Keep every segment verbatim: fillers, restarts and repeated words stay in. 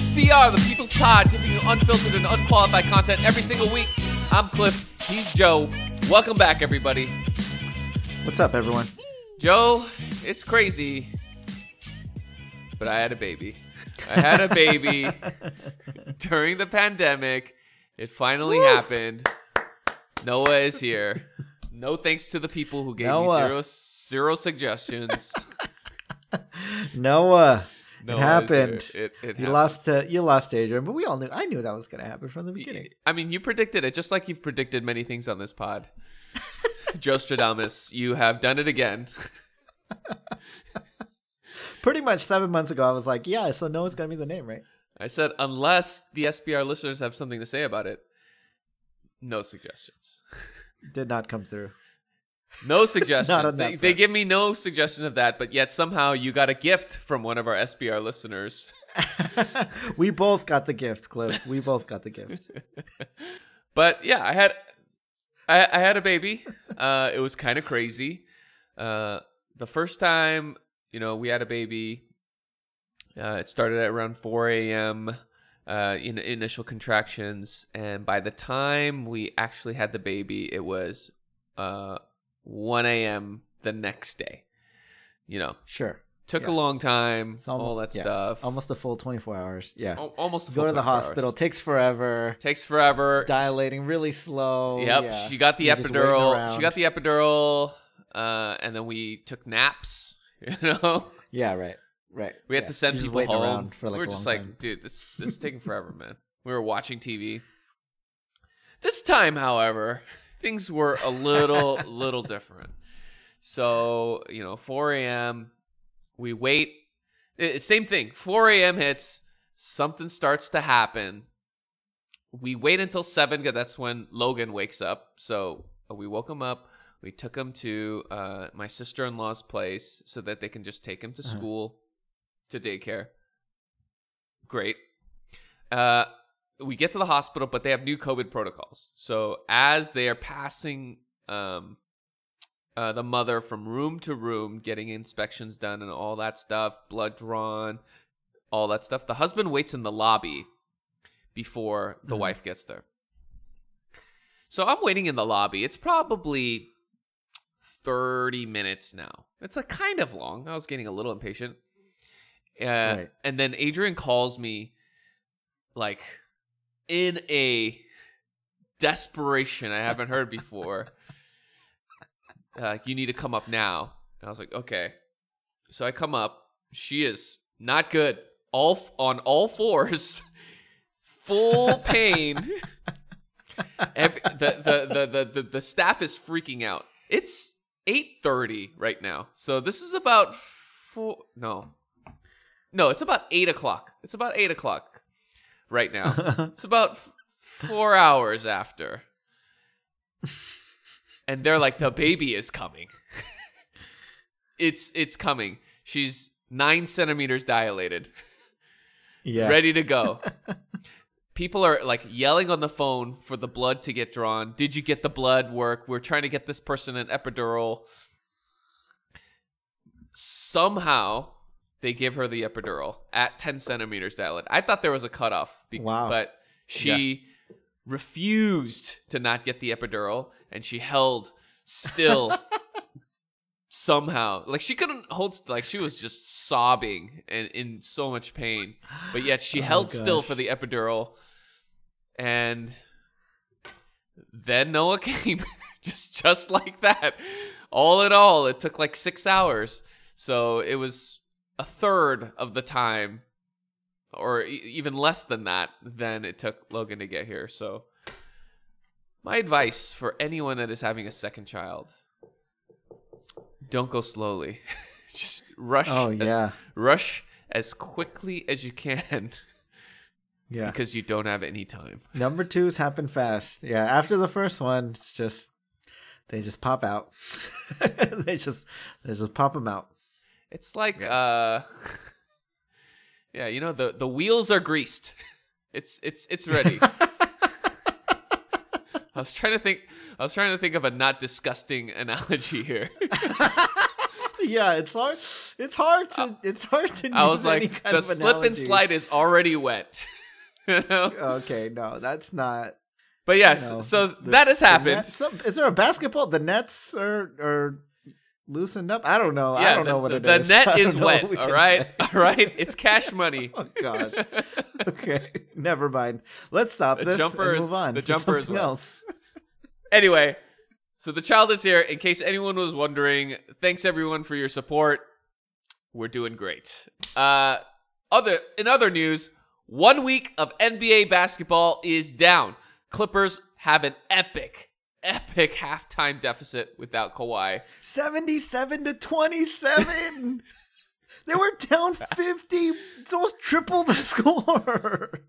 S B R, the People's Pod, giving you unfiltered and unqualified content every single week. I'm Cliff. He's Joe. Welcome back, everybody. What's up, everyone? Joe, it's crazy, but I had a baby. I had a baby during the pandemic. It finally Woo! happened. Noah is here. No thanks to the people who gave Noah. me zero zero suggestions. Noah, Noah, it happened. It, it you lost to you lost to Adrian, but we all knew. I knew that was going to happen from the beginning. I mean, you predicted it, just like you've predicted many things on this pod. Joe Stradamus, you have done it again. Pretty much seven months ago, I was like, "Yeah, so Noah's going to be the name, right?" I said, "Unless the S B R listeners have something to say about it." No suggestions. Did not come through. No suggestions. they, they give me no suggestion of that, but yet somehow you got a gift from one of our S B R listeners. We both got the gift, Cliff. We both got the gift. But yeah, I had, I, I had a baby. Uh, it was kind of crazy. Uh, the first time, you know, we had a baby. Uh, it started at around four a.m. Uh, in initial contractions, and by the time we actually had the baby, it was uh, one a.m. the next day. You know, sure, took yeah. a long time, almost, all that yeah. stuff, almost a full twenty-four hours. Yeah, o- almost a full go to the hospital hours. takes forever, takes forever, dilating really slow. Yep, yeah. she got the You're epidural. She got the epidural, uh, and then we took naps. You know, yeah, right. Right. We had yeah. to send You're people home. For like we were just like, time. dude, this, this is taking forever, man. We were watching T V. This time, however, things were a little, little different. So, you know, four a.m., we wait. It, same thing. four a.m. hits. Something starts to happen. We wait until seven because that's when Logan wakes up. So we woke him up. We took him to uh, my sister-in-law's place so that they can just take him to uh-huh. school. To daycare. Great. Uh, we get to the hospital, but they have new COVID protocols. So as they are passing um, uh, the mother from room to room, getting inspections done and all that stuff, blood drawn, all that stuff, the husband waits in the lobby before the mm-hmm. wife gets there. So I'm waiting in the lobby. It's probably thirty minutes now. It's a kind of long. I was getting a little impatient. Uh, right. And then Adrian calls me like in a desperation I haven't heard before. uh, you need to come up now. And I was like, okay. So I come up. She is not good. All f- on all fours, full pain. Every, the, the, the, the, the, the staff is freaking out. It's eight thirty right now. So this is about four. No. No, it's about eight o'clock. It's about eight o'clock right now. It's about f- four hours after. And they're like, the baby is coming. it's it's coming. She's nine centimeters dilated. Yeah. Ready to go. People are like yelling on the phone for the blood to get drawn. Did you get the blood work? We're trying to get this person an epidural. Somehow they give her the epidural at ten centimeters dilated. I thought there was a cutoff, because, wow. but she yeah. refused to not get the epidural, and she held still somehow. Like, she couldn't hold, like, she was just sobbing and in so much pain, but yet she oh held still for the epidural. And then Noah came just, just like that. All in all, it took like six hours. So it was a third of the time, or e- even less than that, than it took Logan to get here. So my advice for anyone that is having a second child, don't go slowly. Just rush. Oh, yeah. And rush as quickly as you can. Yeah. Because you don't have any time. Number twos happen fast. Yeah. After the first one, it's just, they just pop out. they just, they just pop them out. It's like, yes. uh, yeah, you know, the, the wheels are greased. It's it's it's ready. I was trying to think. I was trying to think of a not disgusting analogy here. Yeah, it's hard. It's hard to. It's hard to. I was like, any kind the slip analogy. And slide is already wet. You know? Okay, no, that's not. But yes, you know, so the, that has happened. The Nets, some, is there a basketball? The Nets are are loosened up. I don't know. Yeah, I don't the, know what it the is. The net is wet. All right, say. all right. It's cash money. Oh God. Okay, never mind. Let's stop the this jumper and move on. The jumper is well. Else. Anyway. So the child is here. In case anyone was wondering, thanks everyone for your support. We're doing great. Uh, other in other news, one week of N B A basketball is down. Clippers have an epic, epic halftime deficit without Kawhi. seventy-seven to twenty-seven. They were down fifty. It's almost triple the score.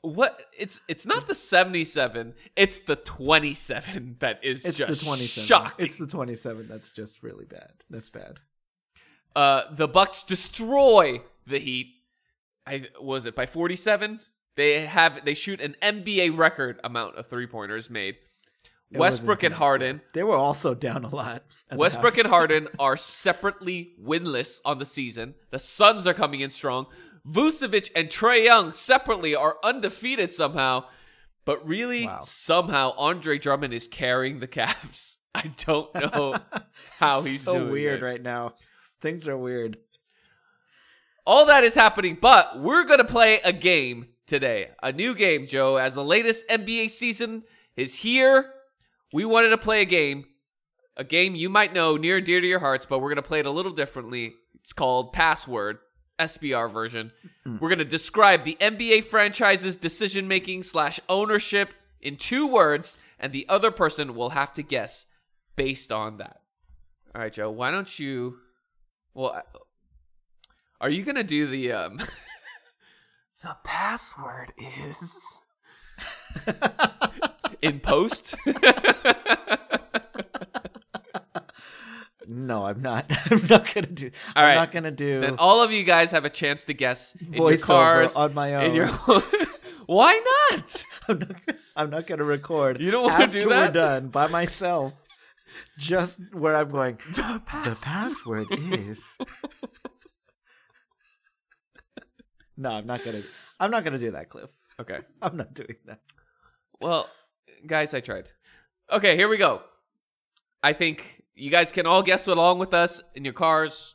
What it's it's not the seventy-seven, it's the twenty-seven that is it's just shocking. It's the twenty-seven that's just really bad. That's bad. Uh, the Bucks destroy the Heat. I was it by forty-seven. They have they shoot an N B A record amount of three pointers made. It Westbrook and Harden. They were also down a lot. Westbrook and Harden are separately winless on the season. The Suns are coming in strong. Vucevic and Trae Young separately are undefeated somehow. But really, wow. somehow, Andre Drummond is carrying the Cavs. I don't know how he's so doing weird it. Right now. Things are weird. All that is happening, but we're going to play a game today. A new game, Joe, as the latest N B A season is here. We wanted to play a game. A game you might know near and dear to your hearts, but we're going to play it a little differently. It's called Password. S B R version. Mm. We're going to describe the N B A franchise's decision-making slash ownership in two words, and the other person will have to guess based on that. All right, Joe, why don't you... Well, are you going to do the... Um... The password is... in post? No, I'm not. I'm not gonna do. All I'm right. not gonna do. Then all of you guys have a chance to guess in voiceover your cars on my own. In your own... Why not? I'm not? I'm not gonna record. You don't want to do that? After we're done by myself, just where I'm going. The, pass- the password is. No, I'm not gonna. I'm not gonna do that, Cliff. Okay, I'm not doing that. Well, guys, I tried. Okay, here we go. I think. You guys can all guess along with us in your cars,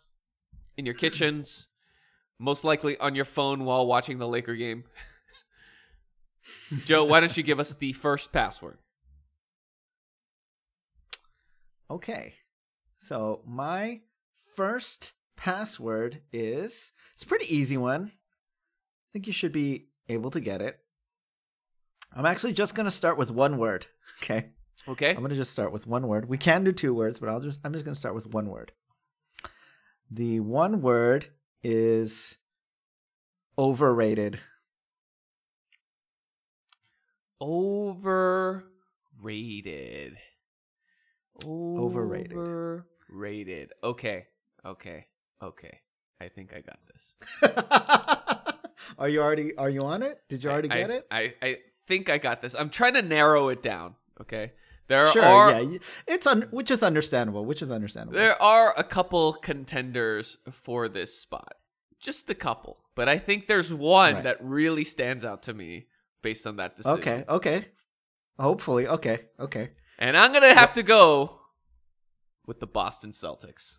in your kitchens, most likely on your phone while watching the Laker game. Joe, why don't you give us the first password? Okay. So my first password is, it's a pretty easy one. I think you should be able to get it. I'm actually just going to start with one word. Okay. Okay. I'm going to just start with one word. We can do two words, but I'll just I'm just going to start with one word. The one word is overrated. Overrated. Overrated. Overrated. Okay. Okay. Okay. I think I got this. Are you already are you on it? Did you already I, get I, it? I, I think I got this. I'm trying to narrow it down, okay? There sure, are yeah. It's un- which is understandable, which is understandable. There are a couple contenders for this spot. Just a couple. But I think there's one right. that really stands out to me based on that decision. Okay, okay. Hopefully, okay, okay. And I'm going to have to go with the Boston Celtics.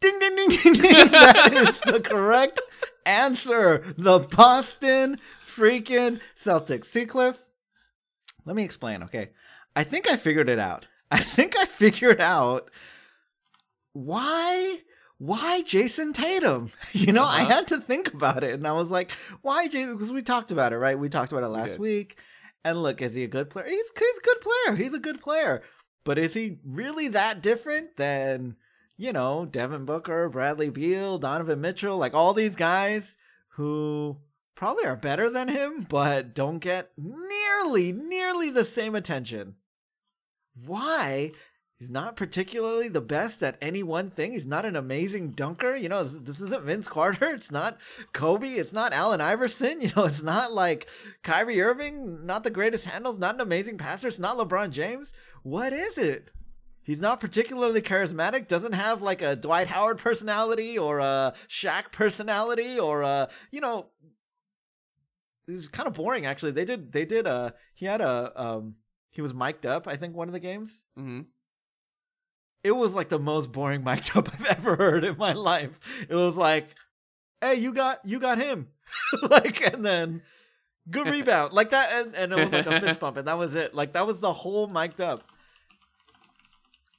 Ding, ding, ding, ding, ding. That is the correct answer. The Boston freaking Celtics. See, Cliff? Let me explain, okay? I think I figured it out. I think I figured out why why Jason Tatum? You know, uh-huh. I had to think about it, and I was like, why Jason? Because we talked about it, right? We talked about it last we week. And look, is he a good player? He's, he's a good player. He's a good player. But is he really that different than, you know, Devin Booker, Bradley Beal, Donovan Mitchell, like all these guys who... probably are better than him, but don't get nearly, nearly the same attention. Why? He's not particularly the best at any one thing. He's not an amazing dunker. You know, this isn't Vince Carter. It's not Kobe. It's not Allen Iverson. You know, it's not like Kyrie Irving. Not the greatest handles. Not an amazing passer. It's not LeBron James. What is it? He's not particularly charismatic, doesn't have like a Dwight Howard personality or a Shaq personality or a, you know, it's kind of boring actually. They did, they did, uh, he had a, um, he was mic'd up, I think, one of the games. Mm-hmm. It was like the most boring mic'd up I've ever heard in my life. It was like, hey, you got, you got him. Like, and then good rebound like that. And, and it was like a fist bump and that was it. Like that was the whole mic'd up.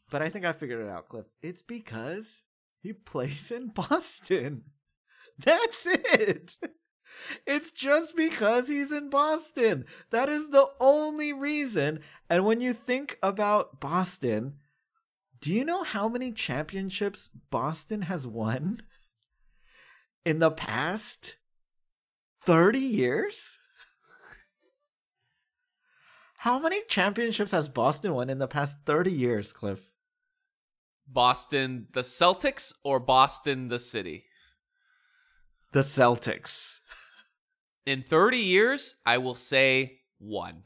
But I think I figured it out, Cliff. It's because he plays in Boston. That's it. It's just because he's in Boston. That is the only reason. And when you think about Boston, do you know how many championships Boston has won in the past thirty years? How many championships has Boston won in the past thirty years, Cliff? Boston the Celtics or Boston the city? The Celtics. In thirty years, I will say one.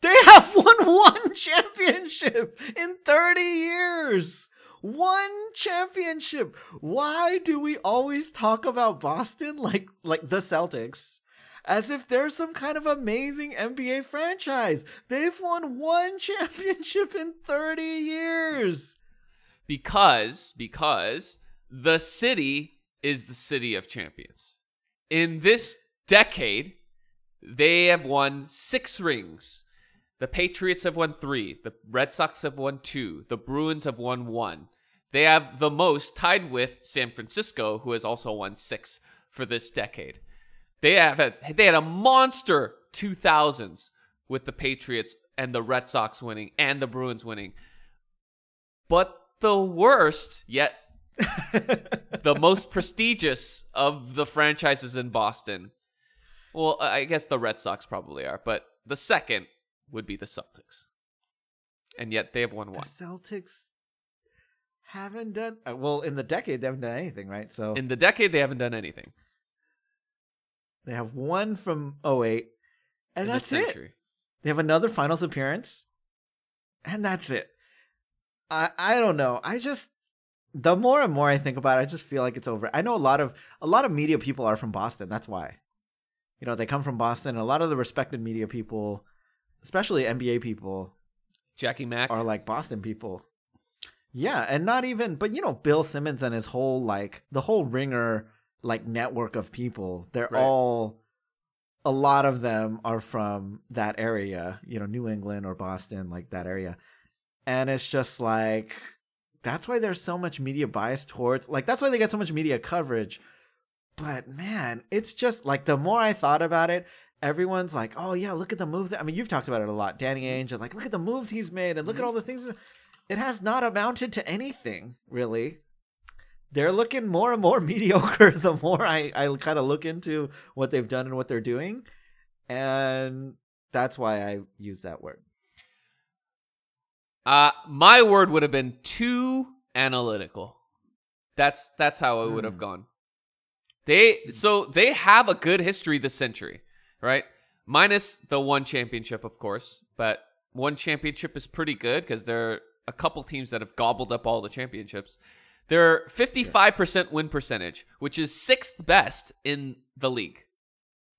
They have won one championship in thirty years. One championship. Why do we always talk about Boston like like the Celtics? As if they're some kind of amazing N B A franchise. They've won one championship in thirty years. Because, because the city is the city of champions. In this decade, they have won six rings. The Patriots have won three. The Red Sox have won two. The Bruins have won one. They have the most, tied with San Francisco, who has also won six for this decade. They have had, they had a monster two thousands with the Patriots and the Red Sox winning and the Bruins winning. But the worst, yet the most prestigious of the franchises in Boston. Well, I guess the Red Sox probably are, but the second would be the Celtics. And yet they have won one. The Celtics haven't done... Well, in the decade, they haven't done anything, right? So in the decade, they haven't done anything. They have one from oh eight, and in that's it. They have another finals appearance, and that's it. I I don't know. I just... The more and more I think about it, I just feel like it's over. I know a lot of a lot of media people are from Boston. That's why. You know, they come from Boston. A lot of the respected media people, especially N B A people, Jackie Mack, are like Boston people. Yeah, and not even... But, you know, Bill Simmons and his whole, like... The whole Ringer, like, network of people. They're right. all... A lot of them are from that area. You know, New England or Boston, like, that area. And it's just like... That's why there's so much media bias towards, like, that's why they get so much media coverage. But man, it's just like, the more I thought about it, everyone's like, oh yeah, look at the moves. I mean, you've talked about it a lot, Danny Ainge, and like, look at the moves he's made and look at all the things. It has not amounted to anything, really. They're looking more and more mediocre the more I, I kind of look into what they've done and what they're doing. And that's why I use that word. Uh, my word would have been too analytical. That's that's how it would have gone. They so they have a good history this century, right? Minus the one championship, of course, but one championship is pretty good because there are a couple teams that have gobbled up all the championships. They're fifty-five percent win percentage, which is sixth best in the league.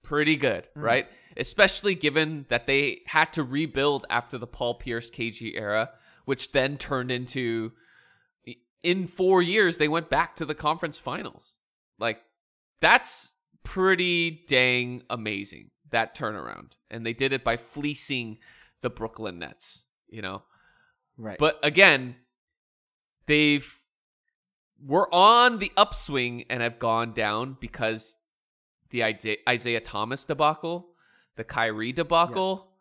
Pretty good, mm-hmm. right? Especially given that they had to rebuild after the Paul Pierce K G era, which then turned into, in four years, they went back to the conference finals. Like, that's pretty dang amazing, that turnaround. And they did it by fleecing the Brooklyn Nets, you know? Right. But again, they've were on the upswing and have gone down because the Isaiah Thomas debacle, the Kyrie debacle,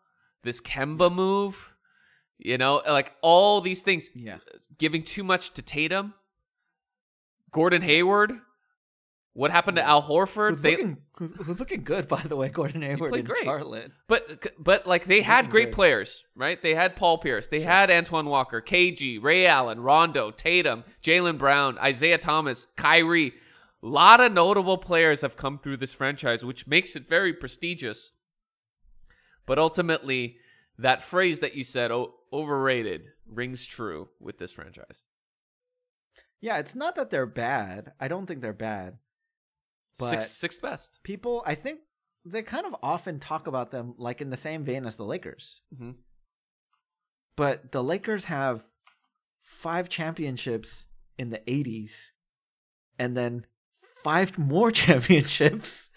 yes. this Kemba yes. move, you know, like all these things. Yeah. Giving too much to Tatum, Gordon Hayward. What happened to Al Horford? Who's they looking, who's looking good, by the way, Gordon Hayward in great. Charlotte. But but like they had great, great players, right? They had Paul Pierce, they sure. had Antoine Walker, K G, Ray Allen, Rondo, Tatum, Jaylen Brown, Isaiah Thomas, Kyrie. A lot of notable players have come through this franchise, which makes it very prestigious. But ultimately, that phrase that you said, oh, overrated, rings true with this franchise. Yeah, it's not that they're bad. I don't think they're bad. But sixth, sixth best. People, I think they kind of often talk about them like in the same vein as the Lakers. Mm-hmm. But the Lakers have five championships in the eighties and then five more championships,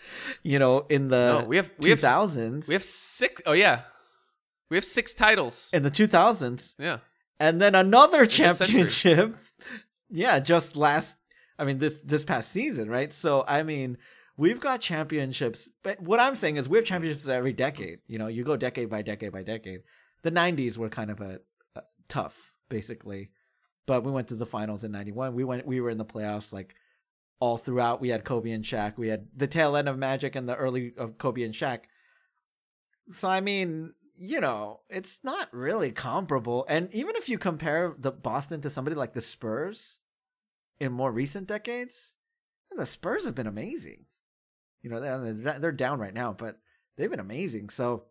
you know, in the no, we have, we two thousands. Have, we have six. Oh, yeah. We have six titles. In the two thousands. Yeah. And then another championship. Yeah, just last, I mean, this this past season, right? So, I mean, we've got championships. But what I'm saying is we have championships every decade. You know, you go decade by decade by decade. The nineties were kind of a, a tough, basically. But we went to the finals in ninety-one. We went. We were in the playoffs, like, all throughout. We had Kobe and Shaq. We had the tail end of Magic and the early of Kobe and Shaq. So, I mean, you know, it's not really comparable. And even if you compare the Boston to somebody like the Spurs in more recent decades, the Spurs have been amazing. You know, they're, they're down right now, but they've been amazing. So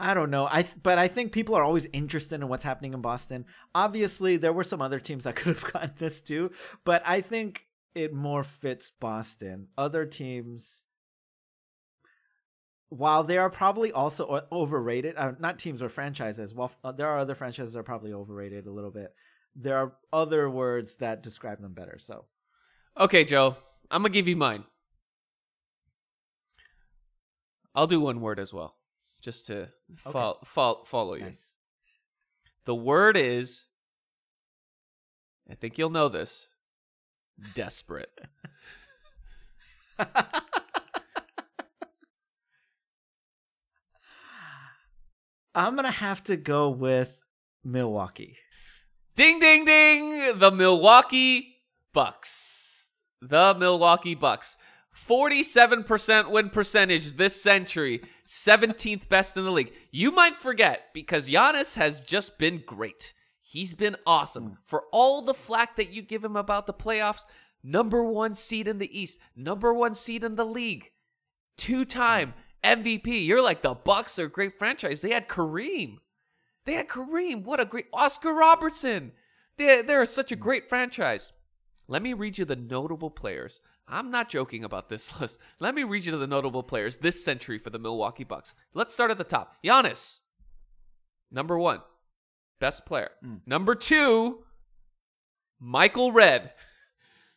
I don't know. I But I think people are always interested in what's happening in Boston. Obviously, there were some other teams that could have gotten this too, but I think it more fits Boston. Other teams, while they are probably also overrated, uh, not teams or franchises, while uh, there are other franchises that are probably overrated a little bit, there are other words that describe them better. So, okay, Joe, I'm going to give you mine. I'll do one word as well, just to okay. fo- fo- follow you. Nice. The word is, I think you'll know this, desperate. I'm going to have to go with Milwaukee. Ding, ding, ding. The Milwaukee Bucks. The Milwaukee Bucks. forty-seven percent win percentage this century, seventeenth best in the league. You might forget because Giannis has just been great. He's been awesome. For all the flack that you give him about the playoffs, number one seed in the East, number one seed in the league, two-time M V P. You're like, the Bucks are a great franchise. They had Kareem. They had Kareem. What a great Oscar Robertson. They they're such a great franchise. Let me read you the notable players. I'm not joking about this list. Let me read you the notable players this century for the Milwaukee Bucks. Let's start at the top. Giannis, number one, best player. Mm. Number two, Michael Redd.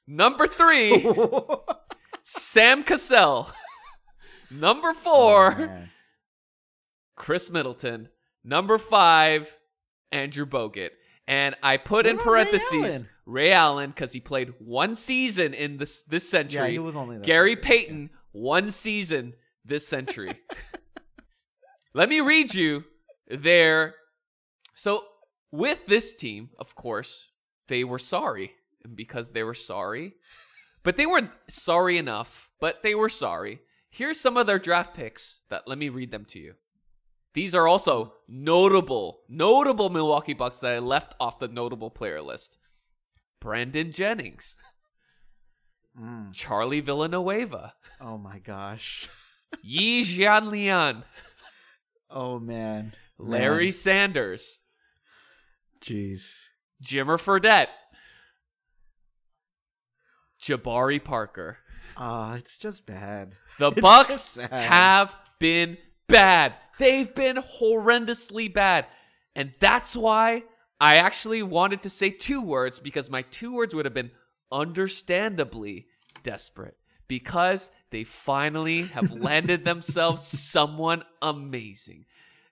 Number three, Sam Cassell. Number four, oh, Chris Middleton. Number five, Andrew Bogut. And I put what in parentheses Ray Allen because he played one season in this this century. Yeah, he was only there. Gary Payton, yeah. One season this century. Let me read you their. So with this team, of course, they were sorry. And because they were sorry, but they weren't sorry enough, but they were sorry. Here's some of their draft picks that let me read them to you. These are also notable, notable Milwaukee Bucks that I left off the notable player list. Brandon Jennings. Mm. Charlie Villanueva. Oh, my gosh. Yi Jianlian. Oh, man. man. Larry Sanders. Jeez. Jimmer Fredette. Jabari Parker. Oh, it's just bad. The it's Bucks have been bad. They've been horrendously bad. And that's why I actually wanted to say two words, because my two words would have been understandably desperate, because they finally have landed themselves someone amazing,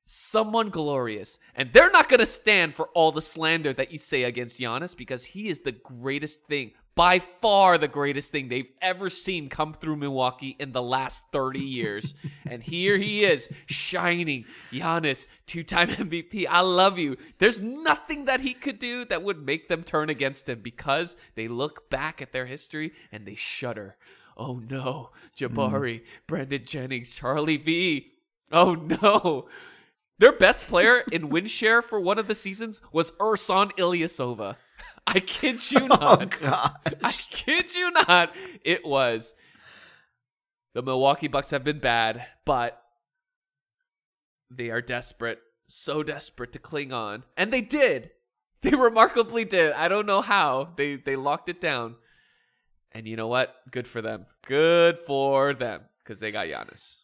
someone glorious. And they're not going to stand for all the slander that you say against Giannis, because he is the greatest thing. By far the greatest thing they've ever seen come through Milwaukee in the last thirty years. And here he is, shining. Giannis, two-time M V P. I love you. There's nothing that he could do that would make them turn against him, because they look back at their history and they shudder. Oh, no. Jabari, mm. Brandon Jennings, Charlie V. Oh, no. Their best player in win share for one of the seasons was Ersan Ilyasova. I kid you not. Oh, gosh. I kid you not. It was. The Milwaukee Bucks have been bad, but they are desperate, so desperate to cling on. And they did. They remarkably did. I don't know how. They they locked it down. And you know what? Good for them. Good for them. Because they got Giannis.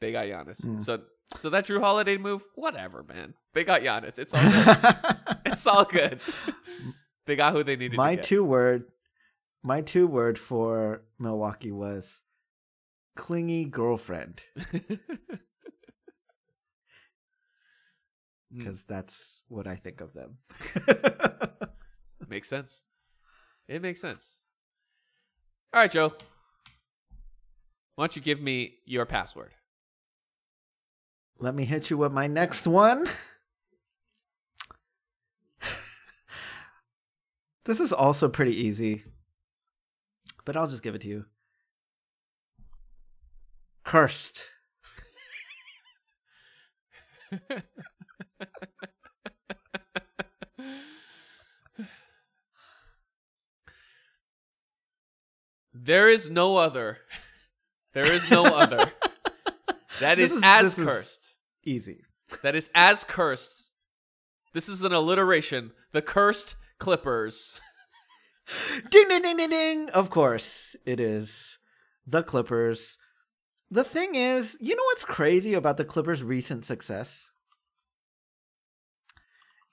They got Giannis. Mm. So so that Drew Holiday move, whatever, man. They got Giannis. It's all good. It's all good. They got who they needed my to get. Two word, my two word for Milwaukee was clingy girlfriend. Because that's what I think of them. Makes sense. It makes sense. All right, Joe. Why don't you give me your password? Let me hit you with my next one. This is also pretty easy, but I'll just give it to you. Cursed. There is no other. There is no other. That is, is as cursed. Is easy. That is as cursed. This is an alliteration. The cursed Clippers. Ding, ding, ding, ding, ding. Of course, it is the Clippers. The thing is, you know what's crazy about the Clippers' recent success?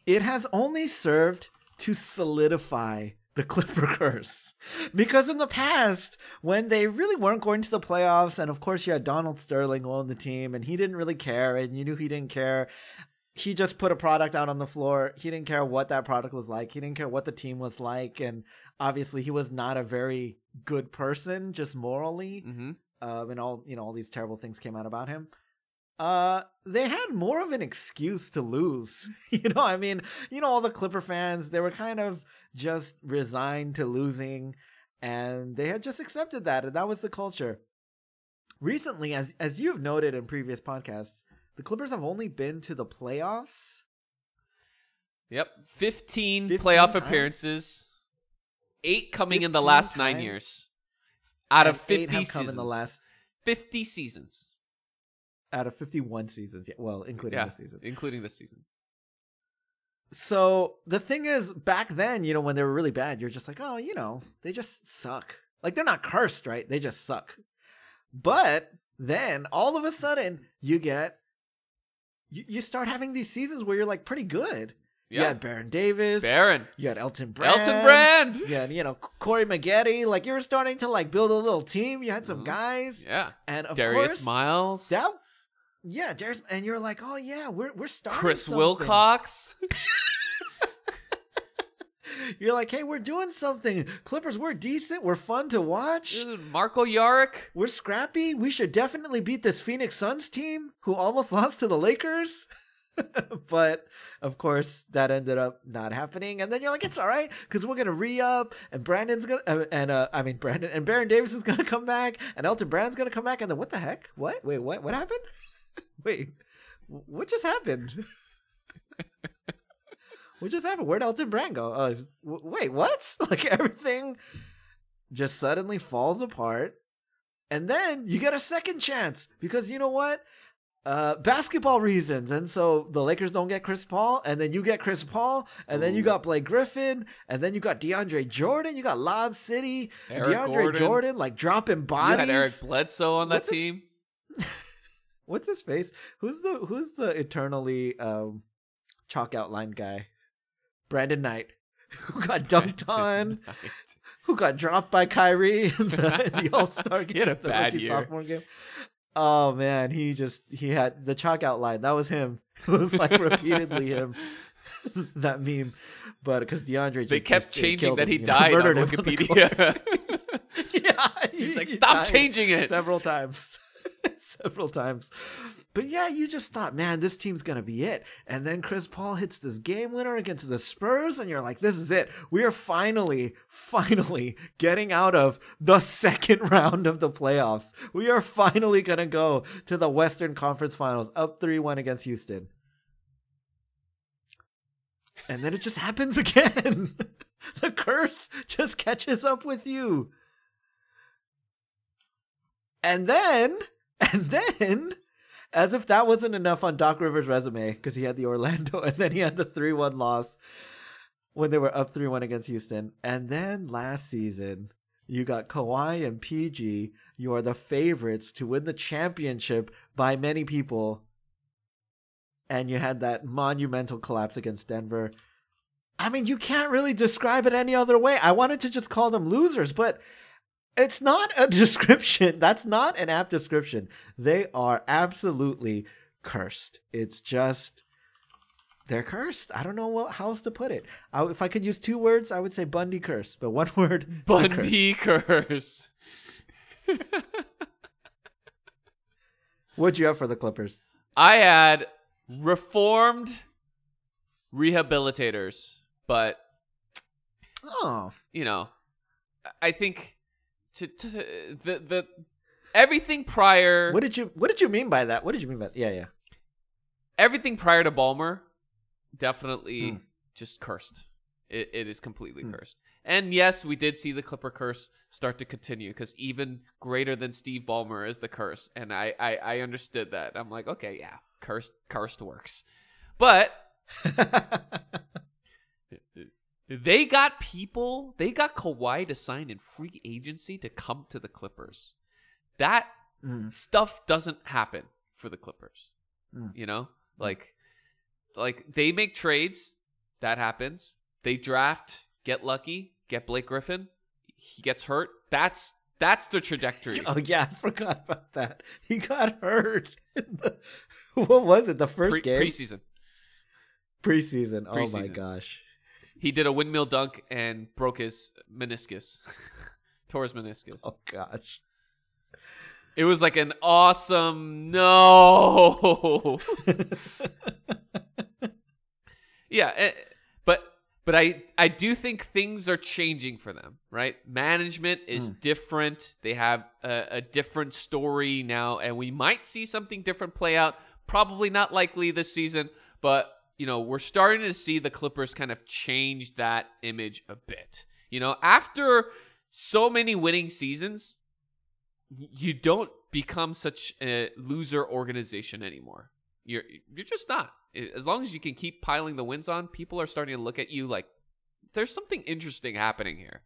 It has only served to solidify the Clipper curse. Because in the past, when they really weren't going to the playoffs, and of course you had Donald Sterling on the team, and he didn't really care, and you knew he didn't care. He just put a product out on the floor. He didn't care what that product was like. He didn't care what the team was like. And obviously he was not a very good person, just morally. Mm-hmm. Uh, and all, you know, all these terrible things came out about him. Uh, they had more of an excuse to lose. You know, I mean, you know, all the Clipper fans, they were kind of just resigned to losing, and they had just accepted that, and that was the culture. Recently, as as you've noted in previous podcasts, the Clippers have only been to the playoffs. Yep, fifteen, fifteen playoff times. Appearances, eight coming in the last times. nine years, out and of fifty eight have seasons. Come in the last fifty seasons. Out of fifty-one seasons, yeah. Well, including yeah, this season. Including this season. So the thing is, back then, you know, when they were really bad, you're just like, oh, you know, they just suck. Like, they're not cursed, right? They just suck. But then all of a sudden, you get, you, you start having these seasons where you're like pretty good. Yeah. You had Baron Davis. Baron. You had Elton Brand. Elton Brand. You had, you know, Corey Maggette. Like, you were starting to like build a little team. You had some mm-hmm. guys. Yeah. And of Darius course, Miles. That. Yeah, Darius, and you're like, oh yeah, we're we're starting Chris something. Wilcox. You're like, hey, we're doing something. Clippers, we're decent. We're fun to watch. Dude, Marco Yarrick. We're scrappy. We should definitely beat this Phoenix Suns team who almost lost to the Lakers. But, of course, that ended up not happening. And then you're like, it's all right, because we're going to re-up, and Brandon's going to, uh, and uh, I mean, Brandon, and Baron Davis is going to come back, and Elton Brand's going to come back. And then what the heck? What? Wait, what? What happened? Wait, what just happened? What just happened? Where'd Elton Brand go? Oh, is, w- wait, what? Like, everything just suddenly falls apart. And then you get a second chance because you know what? Uh, basketball reasons. And so the Lakers don't get Chris Paul, and then you get Chris Paul, and Ooh. Then you got Blake Griffin, and then you got DeAndre Jordan. You got Lob City, Eric DeAndre Gordon. Jordan, like dropping bodies. You had Eric Bledsoe on that What's team. His... What's his face? Who's the who's the eternally um, chalk outline guy? Brandon Knight, who got dunked Brandon on, Knight. Who got dropped by Kyrie in the, the All-Star game, in the rookie year. Sophomore game. Oh man, he just he had the chalk outline. That was him. It was like repeatedly him. That meme, but because DeAndre, they just, kept changing that him, he died know, on Wikipedia. On yeah, he's he, like, stop he changing it several times. Several times. But yeah, you just thought, man, this team's gonna be it. And then Chris Paul hits this game winner against the Spurs, and you're like, this is it. We are finally, finally getting out of the second round of the playoffs. We are finally gonna go to the Western Conference Finals, up three one against Houston. And then it just happens again. The curse just catches up with you. And then And then As if that wasn't enough on Doc Rivers' resume, because he had the Orlando, and then he had the three one loss when they were up three one against Houston. And then last season, you got Kawhi and P G. You are the favorites to win the championship by many people. And you had that monumental collapse against Denver. I mean, you can't really describe it any other way. I wanted to just call them losers, but it's not a description. That's not an apt description. They are absolutely cursed. It's just, they're cursed. I don't know what, how else to put it. I, if I could use two words, I would say Bundy curse, but one word. Bundy curse. curse. What'd you have for the Clippers? I had reformed rehabilitators, but oh, you know, I think to, to the the everything prior. What did you What did you mean by that? What did you mean by that? Yeah, yeah. Everything prior to Ballmer, definitely mm. just cursed. It it is completely mm. cursed. And yes, we did see the Clipper curse start to continue, because even greater than Steve Ballmer is the curse, and I I, I understood that. I'm like, okay, yeah, cursed cursed works, but. They got people. They got Kawhi to sign in free agency to come to the Clippers. That mm. stuff doesn't happen for the Clippers. Mm. You know, like, like they make trades. That happens. They draft. Get lucky. Get Blake Griffin. He gets hurt. That's that's the trajectory. Oh yeah, I forgot about that. He got hurt. the, what was it? The first Pre- game preseason. Preseason. Oh Preseason. My gosh. He did a windmill dunk and broke his meniscus. Tore his meniscus. Oh gosh. It was like an awesome no. Yeah, but but I I do think things are changing for them, right? Management is mm. different. They have a, a different story now, and we might see something different play out. Probably not likely this season, but you know, we're starting to see the Clippers kind of change that image a bit. You know, after so many winning seasons, you don't become such a loser organization anymore. You're you're just not. As long as you can keep piling the wins on, people are starting to look at you like there's something interesting happening here.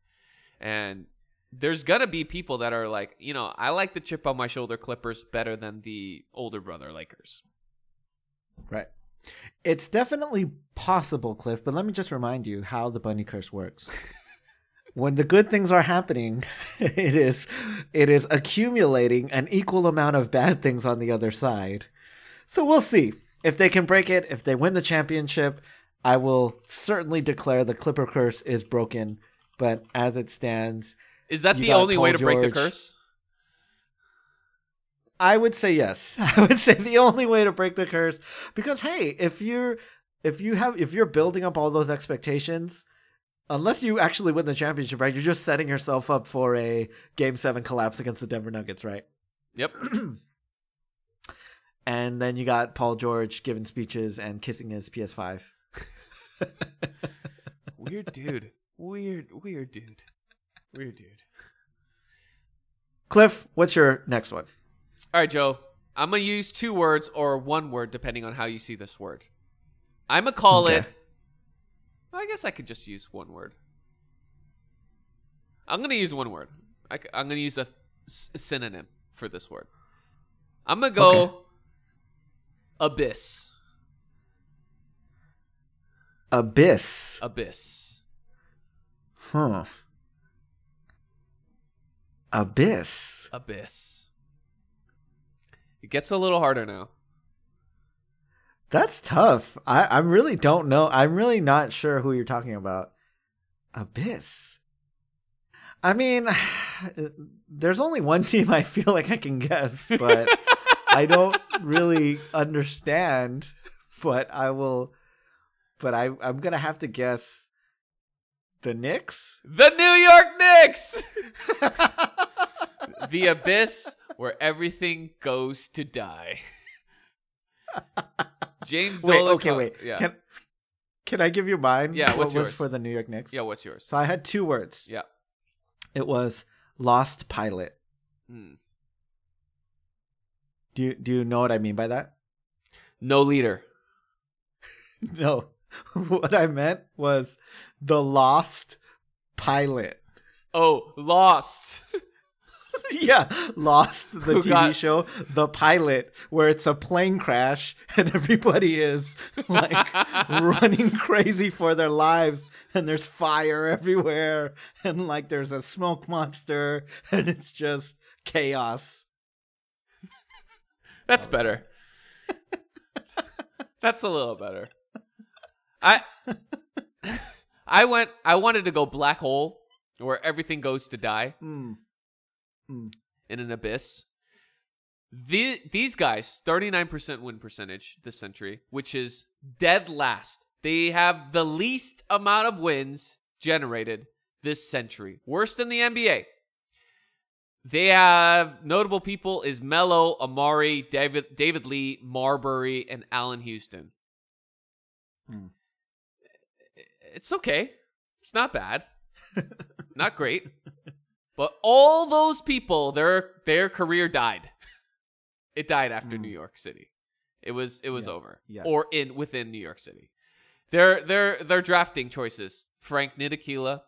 And there's going to be people that are like, you know, I like the chip on my shoulder Clippers better than the older brother Lakers. Right. It's definitely possible, Cliff, but let me just remind you how the bunny curse works. When the good things are happening, it is it is accumulating an equal amount of bad things on the other side. So we'll see if they can break it. If they win the championship, I will certainly declare the Clipper curse is broken. But as it stands, is that the only way to break the curse? I would say yes. I would say the only way to break the curse, because hey, if you're if you have if you're building up all those expectations, unless you actually win the championship, right? You're just setting yourself up for a game seven collapse against the Denver Nuggets, right? Yep. And then you got Paul George giving speeches and kissing his P S five. Weird dude. Weird, weird dude. Weird dude. Cliff, what's your next one? All right, Joe, I'm going to use two words or one word, depending on how you see this word. I'm going to call okay. it. I guess I could just use one word. I'm going to use one word. I, I'm going to use a, a synonym for this word. I'm going to go okay. abyss. Abyss. Abyss. Huh. Abyss. Abyss. It gets a little harder now. That's tough. I, I really don't know. I'm really not sure who you're talking about. Abyss. I mean, there's only one team I feel like I can guess, but I don't really understand. But I will. But I, I'm going to have to guess the Knicks? The New York Knicks! The Abyss. Where everything goes to die. James Dolan. Wait, okay, com- wait. Yeah. Can, can I give you mine? Yeah, what's what yours? Was for the New York Knicks? Yeah, what's yours? So I had two words. Yeah. It was Lost Pilot. Mm. Do you, do you know what I mean by that? No leader. No. What I meant was the Lost pilot. Oh, Lost. Yeah, Lost, the Who T V got... show, the pilot, where it's a plane crash and everybody is like running crazy for their lives and there's fire everywhere and like there's a smoke monster and it's just chaos. That's better. That's a little better. I I went I wanted to go black hole where everything goes to die. Mm. Mm. In an abyss. The, these guys, thirty-nine percent win percentage this century, which is dead last. They have the least amount of wins generated this century. Worse than the N B A. They have notable people is Melo, Amari, David, David Lee, Marbury, and Allen Houston. Mm. It's okay. It's not bad. Not great. But all those people, their their career died. It died after mm. New York City. It was it was yeah. over. Yeah. Or in within New York City. Their their their drafting choices. Frank Nitikila,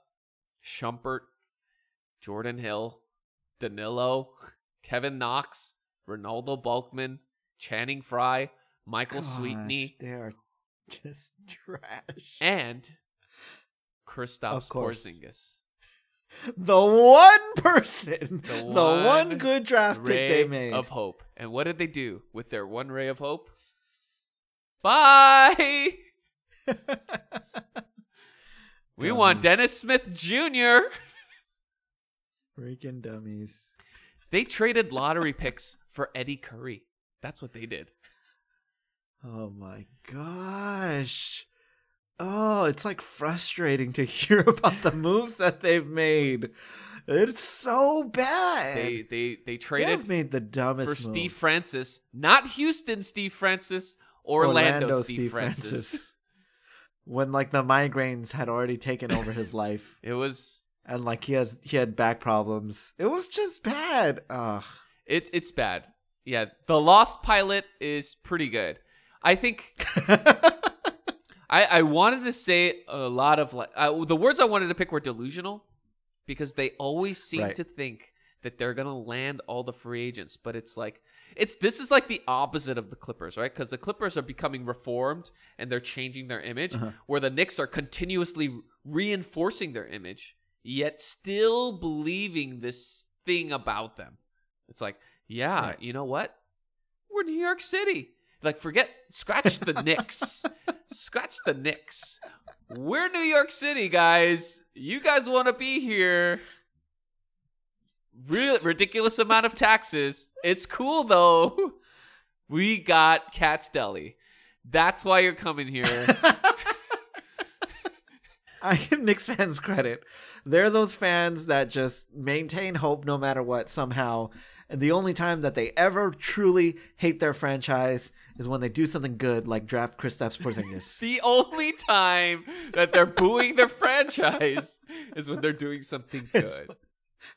Shumpert, Jordan Hill, Danilo, Kevin Knox, Ronaldo Bulkman, Channing Frye, Michael Gosh, Sweetney. They are just trash. And Kristaps Porzingis. The one person, the one, the one good draft pick they made. Of hope. And what did they do with their one ray of hope? Bye! We dummies. Want Dennis Smith Junior Freaking dummies. They traded lottery picks for Eddie Curry. That's what they did. Oh my gosh. Oh, it's like frustrating to hear about the moves that they've made. It's so bad. They they they traded they've made the dumbest for moves. Steve Francis, not Houston Steve Francis, Orlando, Orlando Steve, Steve Francis. Francis. When like the migraines had already taken over his life, it was and like he has he had back problems. It was just bad. Ugh. It it's bad. Yeah, the Lost pilot is pretty good. I think. I, I wanted to say a lot of like uh, the words I wanted to pick were delusional because they always seem right. to think that they're going to land all the free agents. But it's like it's this is like the opposite of the Clippers, right? Because the Clippers are becoming reformed and they're changing their image uh-huh. where the Knicks are continuously reinforcing their image, yet still believing this thing about them. It's like, yeah, right. you know what? We're New York City. Like, forget, scratch the Knicks. Scratch the Knicks. We're New York City, guys. You guys want to be here. Real, ridiculous amount of taxes. It's cool, though. We got Cat's Deli. That's why you're coming here. I give Knicks fans credit. They're those fans that just maintain hope no matter what somehow. And the only time that they ever truly hate their franchise is when they do something good, like draft Kristaps Porzingis. The only time that they're booing their franchise is when they're doing something good.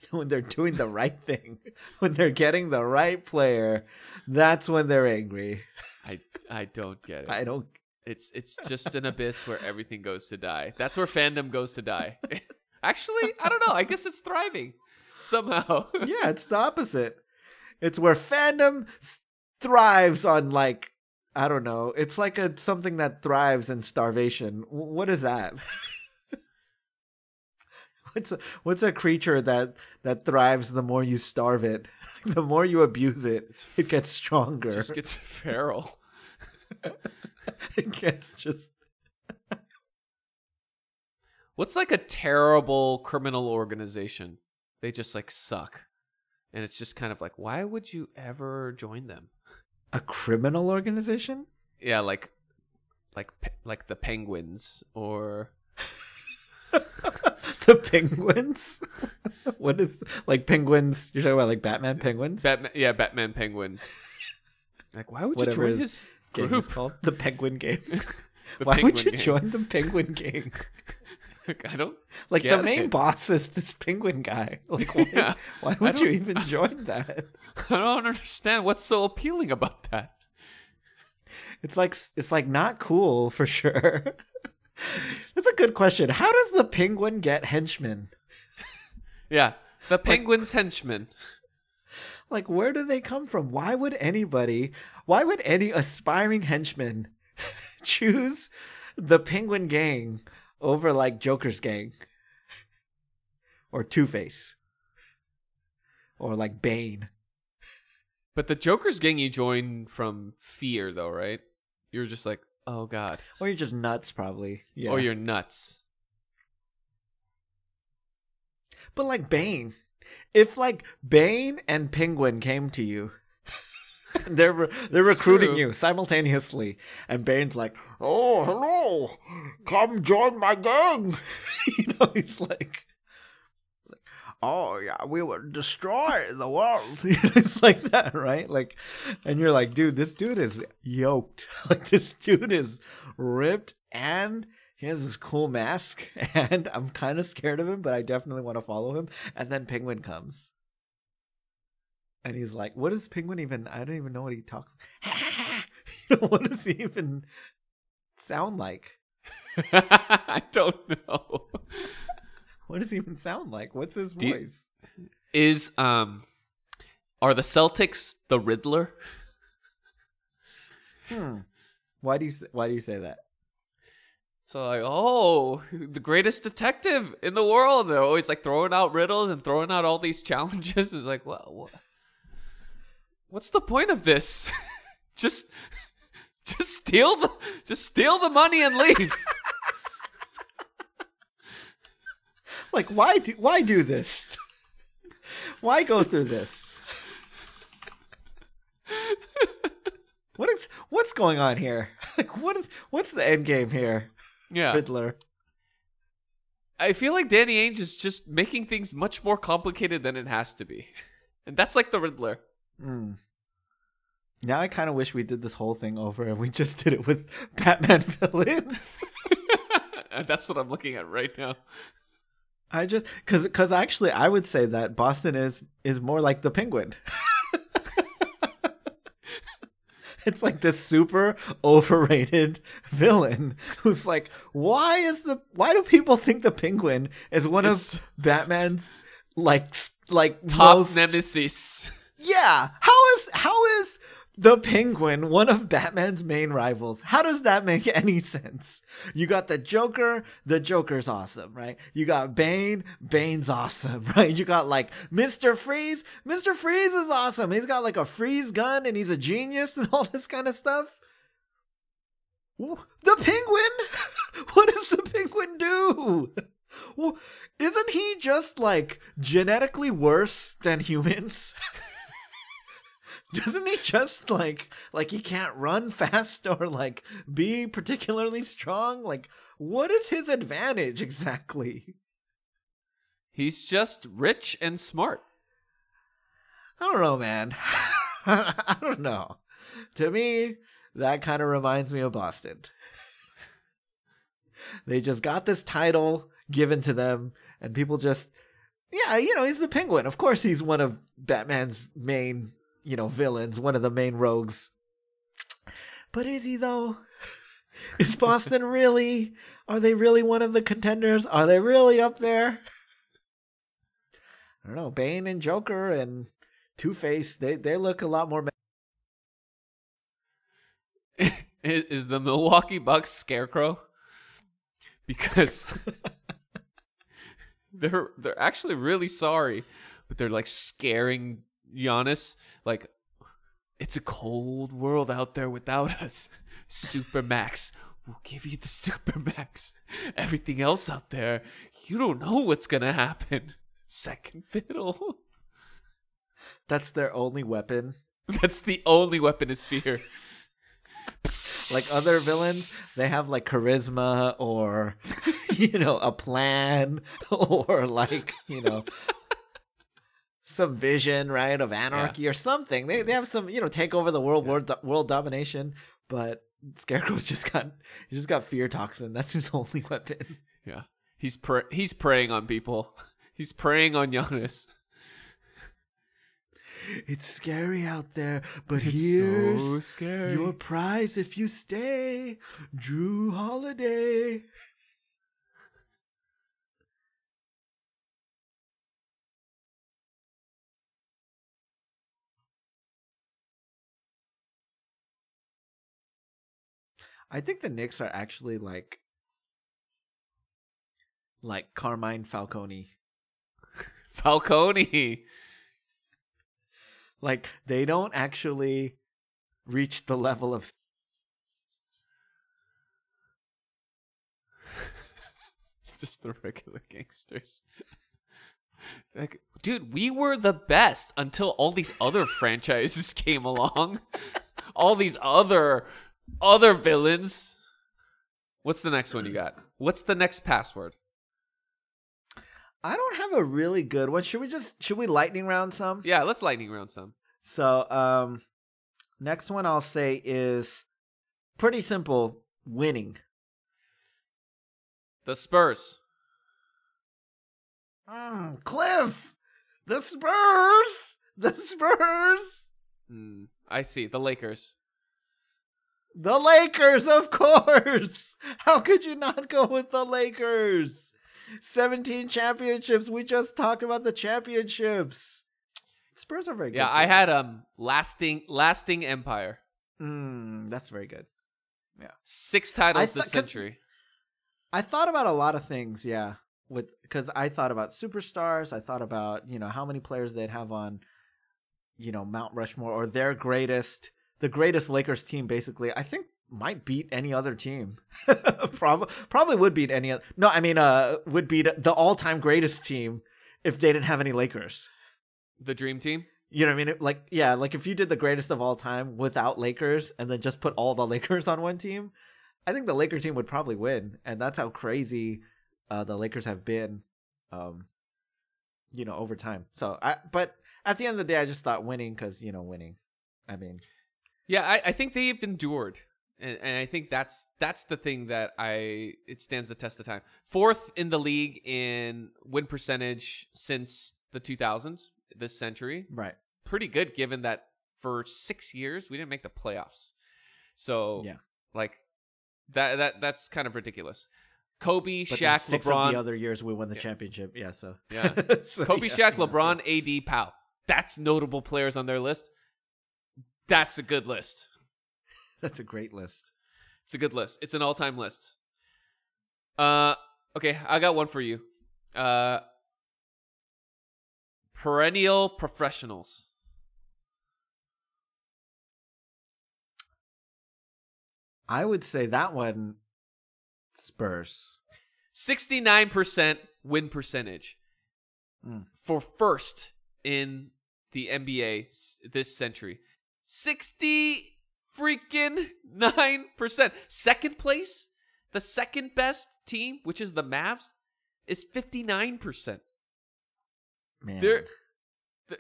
It's when they're doing the right thing, when they're getting the right player, that's when they're angry. I I don't get it. I don't. It's it's just an abyss where everything goes to die. That's where fandom goes to die. Actually, I don't know. I guess it's thriving somehow. Yeah, it's the opposite. It's where fandom thrives on, like, I don't know. It's like a something that thrives in starvation. What is that? What's a, what's a creature that that thrives the more you starve it? The more you abuse it, it gets stronger. It just gets feral. It gets just... What's like a terrible criminal organization? They just like suck. And it's just kind of like, why would you ever join them? A criminal organization? Yeah, like like like the Penguins or the Penguins? What is like Penguins? You're talking about like Batman Penguins? Batman, yeah, Batman Penguin. Like why would Whatever you join his game group? Is called the Penguin Game. The why Penguin would you game. Join the Penguin Game? I don't like the main it. boss is this penguin guy. Like, why, yeah. why would you even join that? I don't understand what's so appealing about that. It's like it's like not cool for sure. That's a good question. How does the penguin get henchmen? Yeah, the penguin's like, henchmen. Like, where do they come from? Why would anybody? Why would any aspiring henchman choose the penguin gang over like Joker's gang or Two-Face or like Bane? But the Joker's gang you join from fear though, right? You're just like, oh god. Or you're just nuts probably. Yeah. Or you're nuts. But like Bane, if like Bane and Penguin came to you, they're re- they're it's recruiting true. you simultaneously, and Bane's like, "Oh, hello, come join my gang." You know, he's like, "Oh yeah, we will destroy the world." It's like that, right? Like, and you're like, "Dude, this dude is yoked. Like, this dude is ripped, and he has this cool mask, and I'm kind of scared of him, but I definitely want to follow him." And then Penguin comes. And he's like, what is Penguin even? I don't even know what he talks. You know, what does he even sound like? I don't know. What does he even sound like? What's his Do voice? You, is um, are the Celtics the Riddler? Hmm. Why do you Why do you say that? So like, oh, the greatest detective in the world. They're always like throwing out riddles and throwing out all these challenges. It's like, well, what? What's the point of this? just, just steal the, just steal the money and leave. Like, why do, why do this? Why go through this? What is, what's going on here? Like, what is, what's the end game here? Yeah, Riddler. I feel like Danny Ainge is just making things much more complicated than it has to be, and that's like the Riddler. Mm. Now I kind of wish we did this whole thing over and we just did it with Batman villains. That's what I'm looking at right now. I just because because actually I would say that Boston is is more like the Penguin. It's like this super overrated villain who's like, why is the why do people think the Penguin is one it's of Batman's like like top most... nemesis? Yeah, how is how is the Penguin one of Batman's main rivals? How does that make any sense? You got the Joker, the Joker's awesome, right? You got Bane, Bane's awesome, right? You got like Mister Freeze, Mister Freeze is awesome. He's got like a freeze gun and he's a genius and all this kind of stuff. The Penguin? What does the Penguin do? Well, isn't he just like genetically worse than humans? Doesn't he just like like he can't run fast or like be particularly strong? Like, what is his advantage exactly? He's just rich and smart. I don't know, man. I don't know. To me, that kind of reminds me of Boston. They just got this title given to them, and people just, yeah, you know, he's the Penguin. Of course, he's one of Batman's main, you know, villains, one of the main rogues. But is he though? Is Boston really? Are they really one of the contenders? Are they really up there? I don't know. Bane and Joker and Two-Face, they, they look a lot more. Is, is the Milwaukee Bucks Scarecrow? Because they're they're actually really sorry, but they're like scaring Giannis, like, it's a cold world out there without us. Supermax, we'll give you the Supermax. Everything else out there, you don't know what's gonna happen. Second fiddle. That's their only weapon. That's the only weapon is fear. Like other villains, they have like charisma or, you know, a plan or like, you know, some vision, right, of anarchy, yeah, or something. They they have some, you know, take over the world, yeah, world, world domination. But Scarecrow's just got, he just got fear toxin. That's his only weapon. Yeah, He's pre- he's preying on people. He's preying on Giannis. It's scary out there, but it's here's so scary. Your prize if you stay, Drew Holiday. I think the Knicks are actually like like Carmine Falcone. Falcone. Like, they don't actually reach the level of... Just the regular gangsters. Like, dude, we were the best until all these other franchises came along. All these other, other villains. What's the next one you got? What's the next password? I don't have a really good one. Should we just should we lightning round some? Yeah, let's lightning round some. So, um, next one I'll say is pretty simple: winning. The Spurs. Mm, Cliff, the Spurs, the Spurs. Mm, I see. The Lakers. The Lakers, of course. How could you not go with the Lakers? seventeen championships. We just talked about the championships. Spurs are very good. Yeah, too. I had um lasting lasting empire. Mm, that's very good. Yeah, six titles th- this century. I thought about a lot of things. Yeah, with because I thought about superstars. I thought about you know how many players they'd have on, you know Mount Rushmore or their greatest, the greatest Lakers team. Basically, I think. Might beat any other team. probably, probably would beat any other. No, I mean, uh, would beat the all-time greatest team if they didn't have any Lakers. The dream team. You know what I mean? It, like, yeah, like if you did the greatest of all time without Lakers, and then just put all the Lakers on one team, I think the Laker team would probably win. And that's how crazy uh, the Lakers have been, um, you know, over time. So, I. But at the end of the day, I just thought winning because you know, winning. I mean, yeah, I, I think they've endured. And, and I think that's that's the thing that I it stands the test of time. Fourth in the league in win percentage since the two thousands, this century. Right. Pretty good given that for six years we didn't make the playoffs. So yeah. like that that that's kind of ridiculous. Kobe, but Shaq, six LeBron. Of the other years we won the yeah. championship. Yeah, so. Yeah. so, Kobe, yeah. Shaq, LeBron, yeah. A D, Powell. That's notable players on their list. That's a good list. That's a great list. It's a good list. It's an all-time list. Uh, okay, I got one for you. Uh, perennial professionals. I would say that one, Spurs. sixty-nine percent win percentage mm. for first in the N B A this century. sixty freaking nine percent. Second place, the second best team, which is the Mavs, is fifty-nine percent. Man. They're,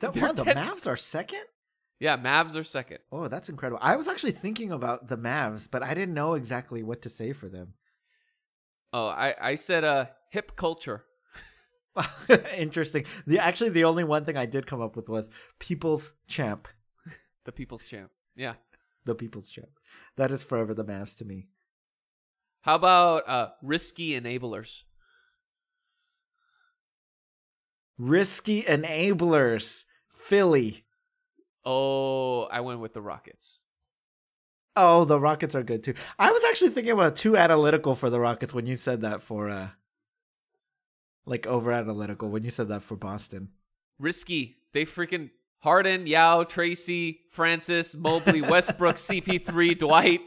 they're, they're what, ten... The Mavs are second? Yeah, Mavs are second. Oh, that's incredible. I was actually thinking about the Mavs, but I didn't know exactly what to say for them. Oh, I, I said uh, hip culture. Interesting. The Actually, the only one thing I did come up with was People's Champ. The People's Champ, yeah. The People's Champ. That is forever the Mavs to me. How about uh, risky enablers? Risky enablers. Philly. Oh, I went with the Rockets. Oh, the Rockets are good too. I was actually thinking about too analytical for the Rockets when you said that for... Uh, like over analytical when you said that for Boston. Risky. They freaking... Harden, Yao, Tracy, Francis, Mobley, Westbrook, C P three, Dwight.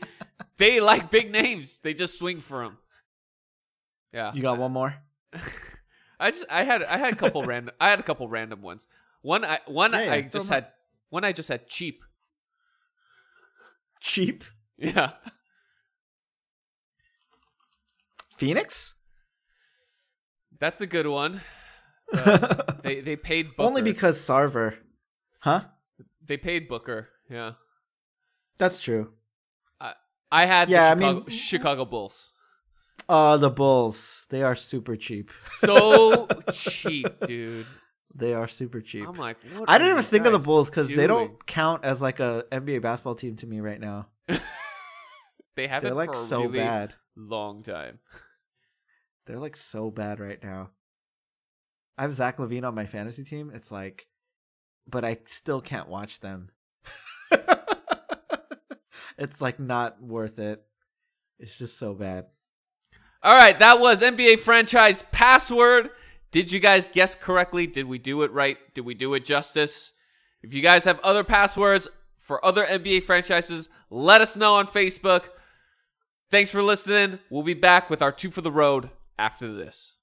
They like big names. They just swing for them. Yeah. You got one more? I just I had I had a couple random I had a couple random ones. One I one hey, I just had one I just had cheap. Cheap? Yeah. Phoenix? That's a good one. Uh, they they paid Booker. Only because Sarver. Huh? They paid Booker. Yeah, that's true. I I had yeah, the Chicago, I mean, Chicago Bulls. Oh, the Bulls. They are super cheap. So cheap, dude. They are super cheap. I'm like, what I didn't even think of the Bulls because they don't count as like a N B A basketball team to me right now. They haven't like for a so really bad. long time. They're like so bad right now. I have Zach LaVine on my fantasy team. It's like, but I still can't watch them. It's like not worth it. It's just so bad. All right. That was N B A franchise Password. Did you guys guess correctly? Did we do it right? Did we do it justice? If you guys have other passwords for other N B A franchises, let us know on Facebook. Thanks for listening. We'll be back with our two for the road after this.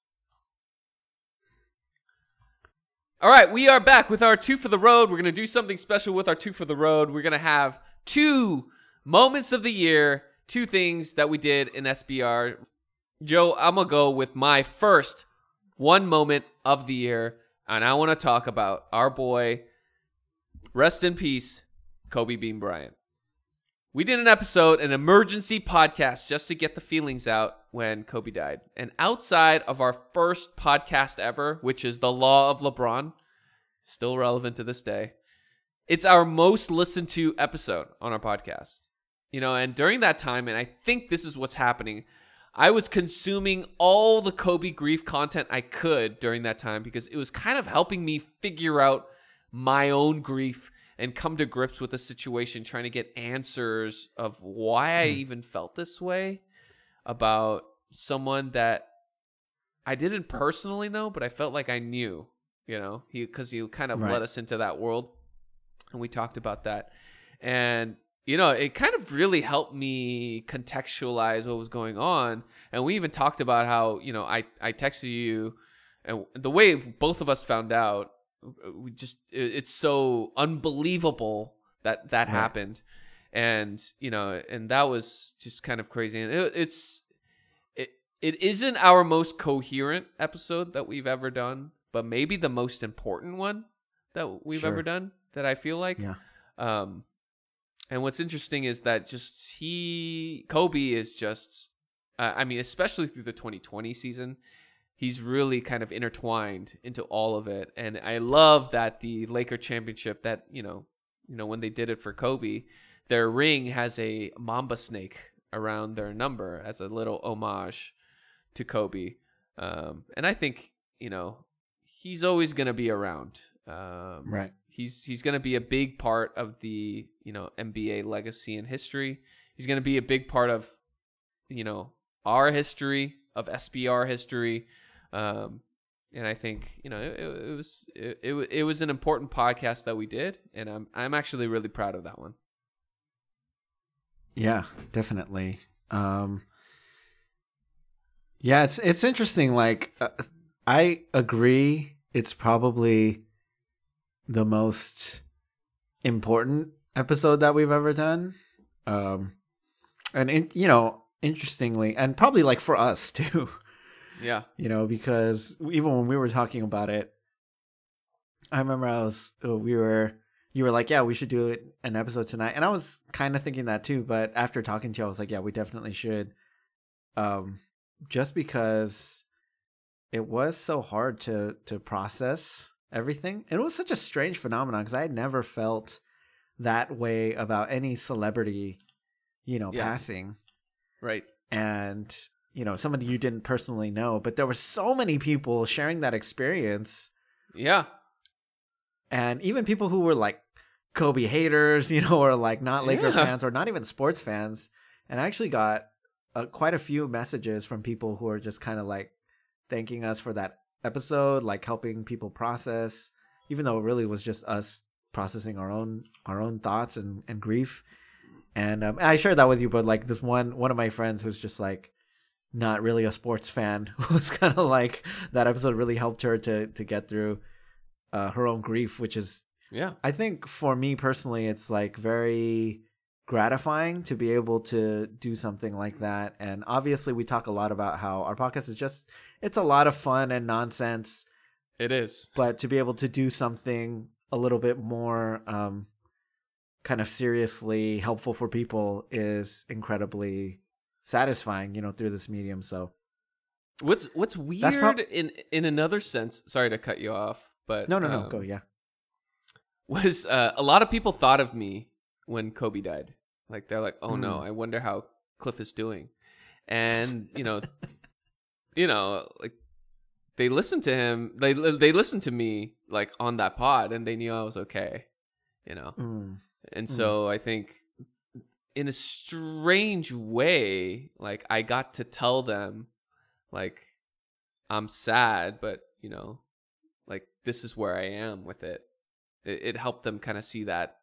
All right, we are back with our two for the road. We're going to do something special with our two for the road. We're going to have two moments of the year, two things that we did in S B R. Joe, I'm going to go with my first one moment of the year, and I want to talk about our boy, rest in peace, Kobe Bean Bryant. We did an episode, an emergency podcast, just to get the feelings out when Kobe died. And outside of our first podcast ever, which is The Law of LeBron, still relevant to this day, it's our most listened to episode on our podcast. You know, and during that time, and I think this is what's happening, I was consuming all the Kobe grief content I could during that time because it was kind of helping me figure out my own grief and come to grips with the situation, trying to get answers of why I even felt this way about someone that I didn't personally know, but I felt like I knew, you know, he because he kind of right. led us into that world. And we talked about that. And, you know, it kind of really helped me contextualize what was going on. And we even talked about how, you know, I, I texted you and the way both of us found out, we just it's so unbelievable that that right. happened, and you know, and that was just kind of crazy. And it, it's it it isn't our most coherent episode that we've ever done, but maybe the most important one that we've sure. ever done, that I feel like yeah. um and what's interesting is that just he Kobe is just uh, I mean, especially through the twenty twenty season, he's really kind of intertwined into all of it. And I love that the Laker championship that, you know, you know, when they did it for Kobe, their ring has a mamba snake around their number as a little homage to Kobe. Um, and I think, you know, he's always going to be around. Um, right. He's, he's going to be a big part of the, you know, N B A legacy and history. He's going to be a big part of, you know, our history, of S B R history. Um, and I think, you know, it, it was it, it it was an important podcast that we did, and I'm I'm actually really proud of that one. Yeah, definitely. Um, yeah, it's it's interesting. Like, uh, I agree. It's probably the most important episode that we've ever done, um, and in, you know, interestingly, and probably like for us too. Yeah, you know, because even when we were talking about it, I remember I was we were you were like, yeah, we should do an episode tonight, and I was kind of thinking that too. But after talking to you, I was like, yeah, we definitely should, um, just because it was so hard to to process everything. It was such a strange phenomenon because I had never felt that way about any celebrity, you know, yeah. passing, right, and. You know, somebody you didn't personally know, but there were so many people sharing that experience. Yeah. And even people who were like Kobe haters, you know, or like not Laker yeah. fans or not even sports fans. And I actually got uh, quite a few messages from people who are just kind of like thanking us for that episode, like helping people process, even though it really was just us processing our own, our own thoughts and, and grief. And um, I shared that with you, but like this one, one of my friends who's just like, not really a sports fan, was kind of like that episode really helped her to to get through uh, her own grief, which is, yeah, I think for me personally, it's like very gratifying to be able to do something like that. And obviously we talk a lot about how our podcast is just, it's a lot of fun and nonsense. It is. But to be able to do something a little bit more um, kind of seriously helpful for people is incredibly satisfying, you know, through this medium. So what's what's weird prob- in in another sense, sorry to cut you off, but no no um, no go yeah was uh, a lot of people thought of me when Kobe died. Like, they're like, oh mm. no, I wonder how Cliff is doing. And, you know, you know, like, they listened to him. They they listened to me, like, on that pod, and they knew I was okay, you know. Mm. And so mm. I think in a strange way, like, I got to tell them, like, I'm sad, but, you know, like, this is where I am with it. It, it helped them kind of see that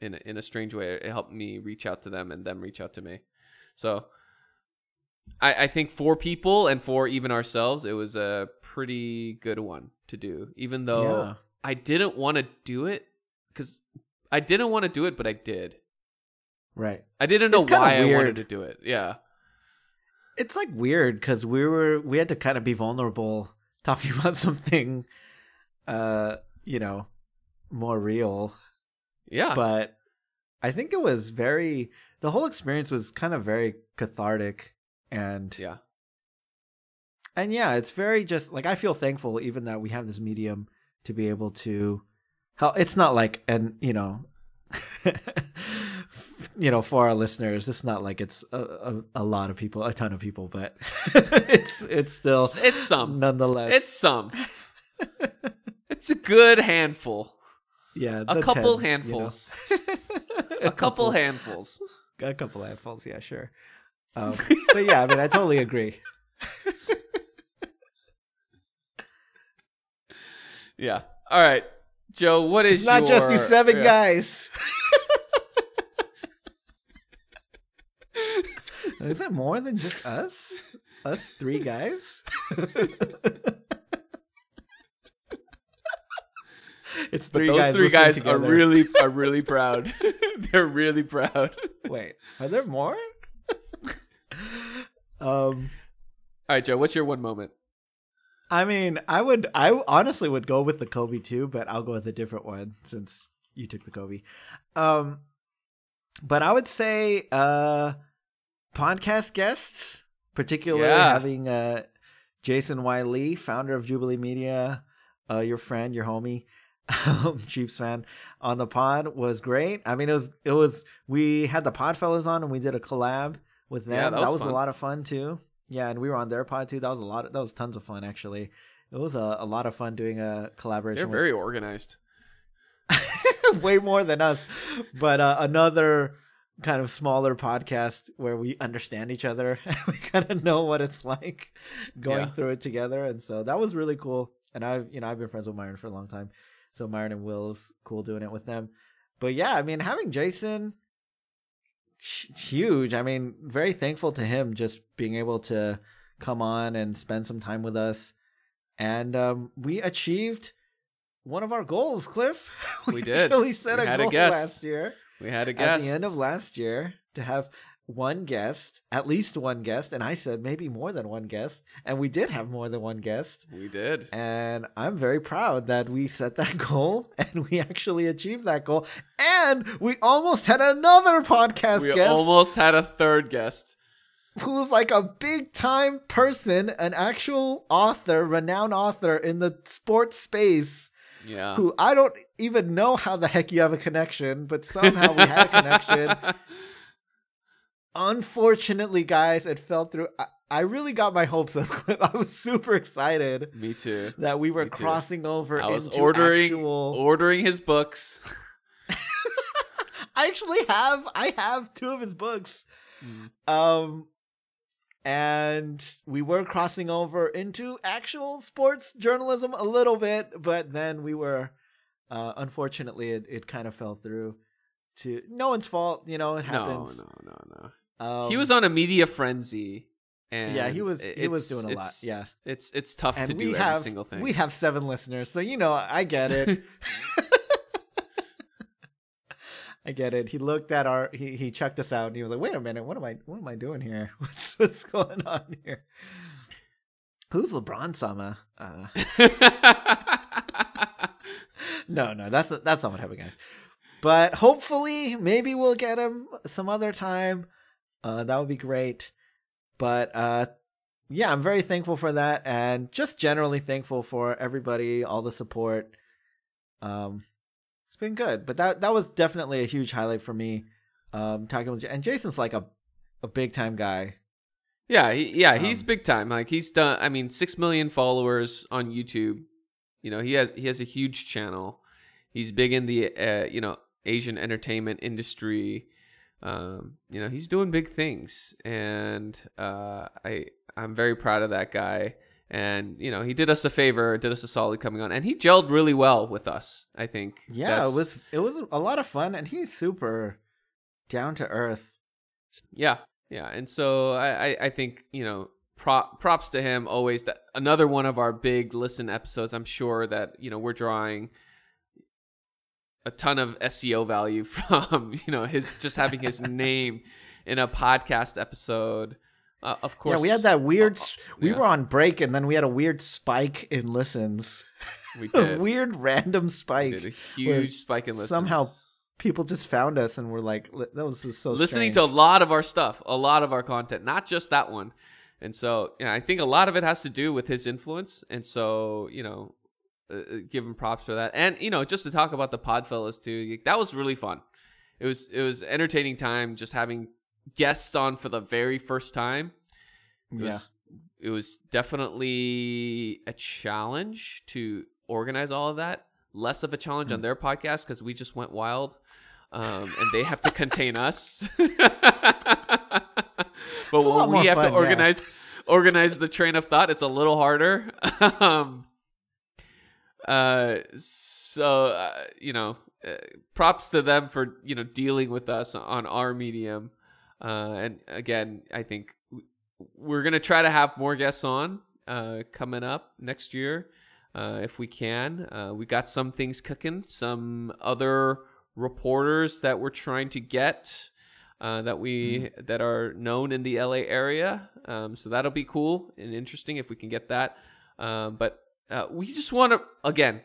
in, in a strange way. It helped me reach out to them and them reach out to me. So I, I think for people and for even ourselves, it was a pretty good one to do, even though yeah. I didn't want to do it because I didn't want to do it, but I did. Right. I didn't know why I wanted to do it. Yeah. It's like weird because we were, we had to kind of be vulnerable talking about something, uh, you know, more real. Yeah. But I think it was very, the whole experience was kind of very cathartic. And yeah. And yeah, it's very just like, I feel thankful even that we have this medium to be able to help. It's not like, and you know, you know, for our listeners, it's not like it's a, a, a lot of people, a ton of people, but it's, it's still, it's some, nonetheless, it's some, it's a good handful. Yeah, a couple tens, handfuls. You know? a, a couple handfuls. A couple handfuls, yeah, sure. Um, but yeah, I mean, I totally agree. Yeah. All right, Joe, what is it's not your... just you seven yeah. guys. Is that more than just us? Us three guys? It's three but those guys three guys together. are really are really proud. They're really proud. Wait, are there more? um, all right, Joe. What's your one moment? I mean, I would, I honestly would go with the Kobe too, but I'll go with a different one since you took the Kobe. Um, but I would say uh, podcast guests, particularly yeah. having uh, Jason Wiley, founder of Jubilee Media, uh, your friend, your homie. Um, Chiefs fan on the pod was great. I mean, it was it was we had the pod fellas on and we did a collab with them. Yeah, that was, that was a lot of fun too. Yeah, and we were on their pod too. That was a lot. Of, that was tons of fun actually. It was a, a lot of fun doing a collaboration. They're with... very organized, way more than us. But uh, another kind of smaller podcast where we understand each other and we kind of know what it's like going yeah. through it together. And so that was really cool. And I've you know I've been friends with Myron for a long time. So Myron and Will's cool doing it with them. But yeah, I mean, having Jason, huge. I mean, very thankful to him just being able to come on and spend some time with us. And um, we achieved one of our goals, Cliff. We, we did. We set a goal last year. We had a guest. At the end of last year to have one guest, at least one guest. And I said maybe more than one guest. And we did have more than one guest. We did. And I'm very proud that we set that goal and we actually achieved that goal. And we almost had another podcast we guest. We almost had a third guest. Who's like a big time person, an actual author, renowned author in the sports space. Yeah. Who I don't even know how the heck you have a connection, but somehow we had a connection. Unfortunately, guys, it fell through. I, I really got my hopes up, Cliff. I was super excited. Me too. That we were crossing over. I was into ordering actual... ordering his books. I actually have. I have two of his books. Mm. Um, and we were crossing over into actual sports journalism a little bit, but then we were. Uh, unfortunately, it it kind of fell through. To no one's fault, you know. It happens. No, no, no, no. Um, he was on a media frenzy, and yeah, he was. He was doing a lot. Yeah, it's it's tough and to do have, every single thing. We have seven listeners, so you know, I get it. I get it. He looked at our. He he checked us out, and he was like, "Wait a minute, what am I? What am I doing here? What's what's going on here? Who's LeBron Sama?" Uh, no, no, that's that's not what happened, guys. But hopefully, maybe we'll get him some other time. Uh, that would be great. But uh, yeah, I'm very thankful for that, and just generally thankful for everybody, all the support. Um, it's been good, but that that was definitely a huge highlight for me. Um, talking with and Jason's like a a big time guy. Yeah, he, yeah, he's um, big time. Like he's done. I mean, six million followers on YouTube. You know, he has he has a huge channel. He's big in the uh, you know Asian entertainment industry. Um, you know, he's doing big things, and uh, I I'm very proud of that guy. And you know, he did us a favor, did us a solid coming on, and he gelled really well with us. I think. Yeah, That's... it was it was a lot of fun, and he's super down to earth. Yeah. Yeah, and so I, I, I think, you know, prop, props to him always. That another one of our big listen episodes, I'm sure that, you know, we're drawing a ton of S E O value from, you know, his just having his name in a podcast episode. Uh, of course. Yeah, we had that weird, uh, we yeah. were on break and then we had a weird spike in listens. We did. A weird random spike. We did a huge spike in listens. Somehow. People just found us and were like, that was just so listening strange. To a lot of our stuff, a lot of our content, not just that one. And so, yeah, I think a lot of it has to do with his influence. And so, you know, uh, give him props for that. And, you know, just to talk about the Podfellas too, that was really fun. It was, it was entertaining time just having guests on for the very first time. It yeah. Was, it was definitely a challenge to organize all of that. Less of a challenge mm-hmm. on their podcast because we just went wild. Um, and they have to contain us, but when we have fun, to organize yeah. organize the train of thought, it's a little harder. um, uh, so uh, you know, uh, props to them for you know dealing with us on our medium. Uh, and again, I think we're gonna try to have more guests on uh, coming up next year uh, if we can. Uh, we got some things cooking, some other. Reporters that we're trying to get uh, that we mm. that are known in the L A area, um, so that'll be cool and interesting if we can get that. Um, but uh, we just want to again,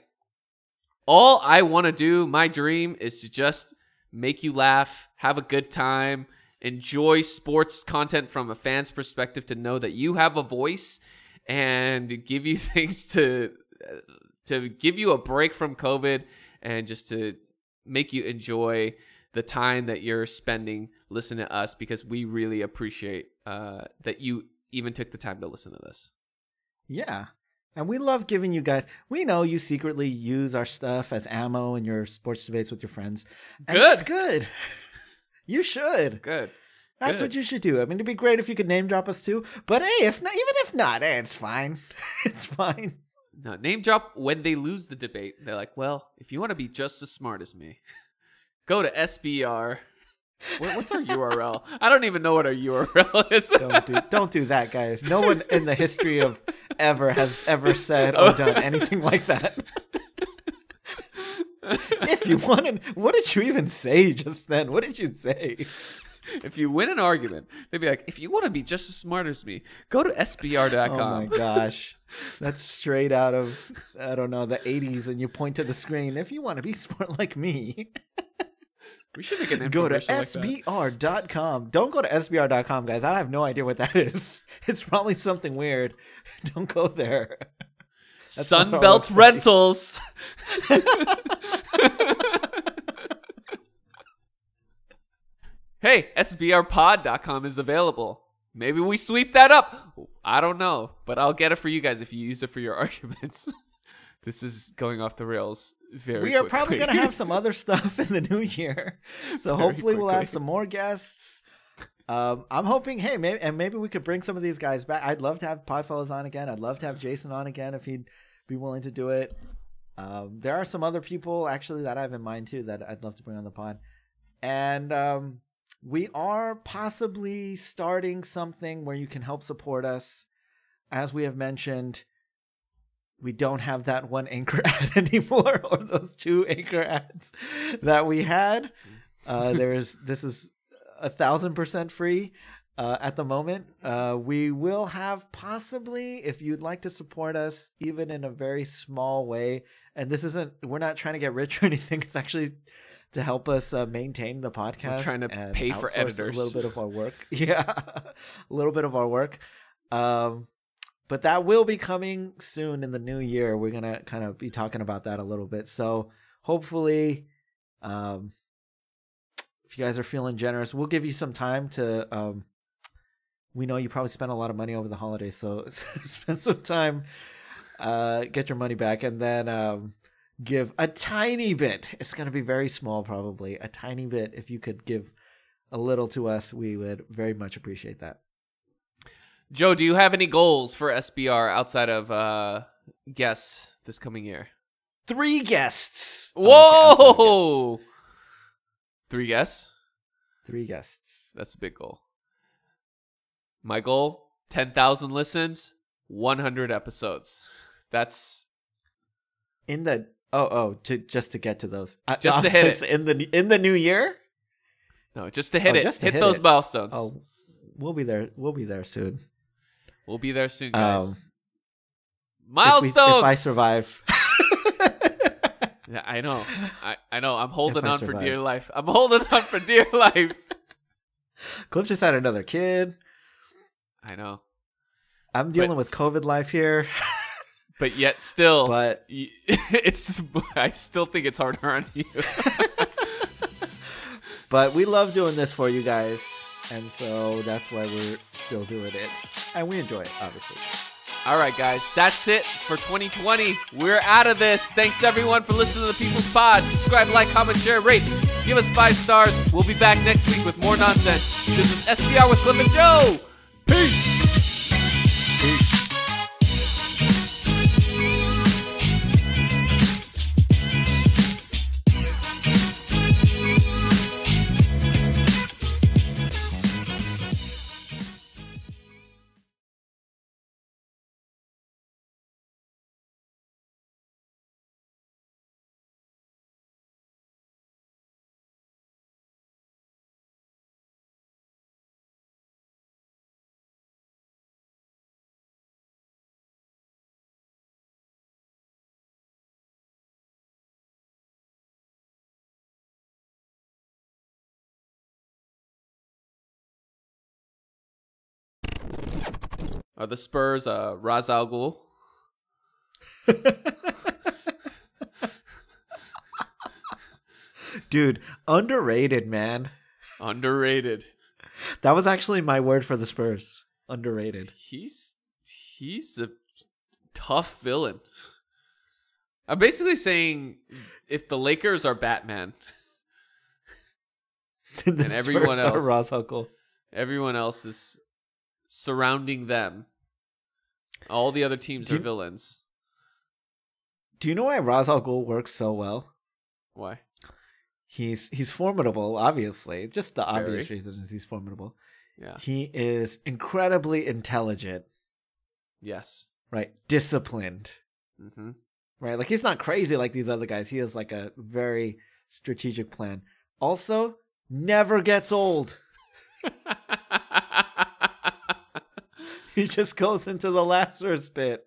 all I want to do, my dream is to just make you laugh, have a good time, enjoy sports content from a fan's perspective, to know that you have a voice and give you things to to give you a break from COVID and just to. Make you enjoy the time that you're spending listening to us, because we really appreciate uh, that you even took the time to listen to this. Yeah. And we love giving you guys, we know you secretly use our stuff as ammo in your sports debates with your friends. And good. It's good. You should. Good. That's good. What you should do. I mean, it'd be great if you could name drop us too, but hey, if not, even if not, eh, it's fine. It's fine. No, name drop when they lose the debate. They're like, well, if you want to be just as smart as me, go to S B R. What, what's our U R L? I don't even know what our U R L is. Don't do, don't do that, guys. No one in the history of ever has ever said or done anything like that. If you wanted, what did you even say just then? What did you say? If you win an argument, they'd be like, if you want to be just as smart as me, go to S B R dot com. Oh, my gosh. That's straight out of, I don't know, the eighties, and you point to the screen. If you want to be smart like me. We should make an go to S B R dot com. Like don't go to S B R dot com, guys. I have no idea what that is. It's probably something weird. Don't go there. That's Sunbelt Rentals. Hey, S B R pod dot com is available. Maybe we sweep that up. I don't know, but I'll get it for you guys if you use it for your arguments. This is going off the rails very quickly. We are quickly. probably going to have some other stuff in the new year. So very hopefully quickly. We'll have some more guests. Um, I'm hoping, hey, maybe, and maybe we could bring some of these guys back. I'd love to have Podfellas on again. I'd love to have Jason on again if he'd be willing to do it. Um, there are some other people actually that I have in mind too that I'd love to bring on the pod. And, um, we are possibly starting something where you can help support us. As we have mentioned, we don't have that one anchor ad anymore, or those two anchor ads that we had. Uh, there is this is a thousand percent free uh, at the moment. Uh, we will have possibly, if you'd like to support us, even in a very small way. And this isn't we're not trying to get rich or anything. It's actually to help us uh, maintain the podcast. We're trying to and pay for editors. A little bit of our work. Yeah, a little bit of our work. Um, but that will be coming soon in the new year. We're going to kind of be talking about that a little bit. So hopefully, um, if you guys are feeling generous, we'll give you some time to, um, we know you probably spent a lot of money over the holidays, so spend some time, uh, get your money back, and then, um, give a tiny bit. It's going to be very small, probably a tiny bit. If you could give a little to us, we would very much appreciate that. Joe, do you have any goals for S B R outside of uh, guests this coming year? Three guests. Whoa! Guests. Three guests? Three guests. That's a big goal. My goal, ten thousand listens, one hundred episodes. That's... In the... Oh, oh, to, just to get to those. Just I, to hit it. In the, in the new year? No, just to hit oh, it. Just to hit, hit those it. milestones. Oh, we'll be there. We'll be there soon. We'll be there soon, guys. Um, Milestones. If, we, if I survive. Yeah, I know. I, I know. I'm holding on survive. for dear life. I'm holding on for dear life. Cliff just had another kid. I know. I'm dealing but, with COVID life here. But yet still, but it's. I still think it's harder on you. But we love doing this for you guys. And so that's why we're still doing it. And we enjoy it, obviously. All right, guys. That's it for twenty twenty. We're out of this. Thanks, everyone, for listening to the People's Pod. Subscribe, like, comment, share, rate. Give us five stars. We'll be back next week with more nonsense. This is S B R with Cliff and Joe. Peace. Peace. Are the Spurs uh, Ra's al Ghul? Dude, underrated, man. Underrated. That was actually my word for the Spurs. Underrated. He's he's a tough villain. I'm basically saying if the Lakers are Batman, the and Spurs everyone else are Ra's al Ghul. Everyone else is surrounding them. All the other teams do are you, villains. Do you know why Ra's al Ghul works so well? Why? He's he's formidable, obviously. Just the Very. obvious reason is he's formidable. Yeah. He is incredibly intelligent. Yes. Right. Disciplined. Mm-hmm. Right. Like, he's not crazy like these other guys. He has like a very strategic plan. Also, never gets old. He just goes into the Lazarus pit.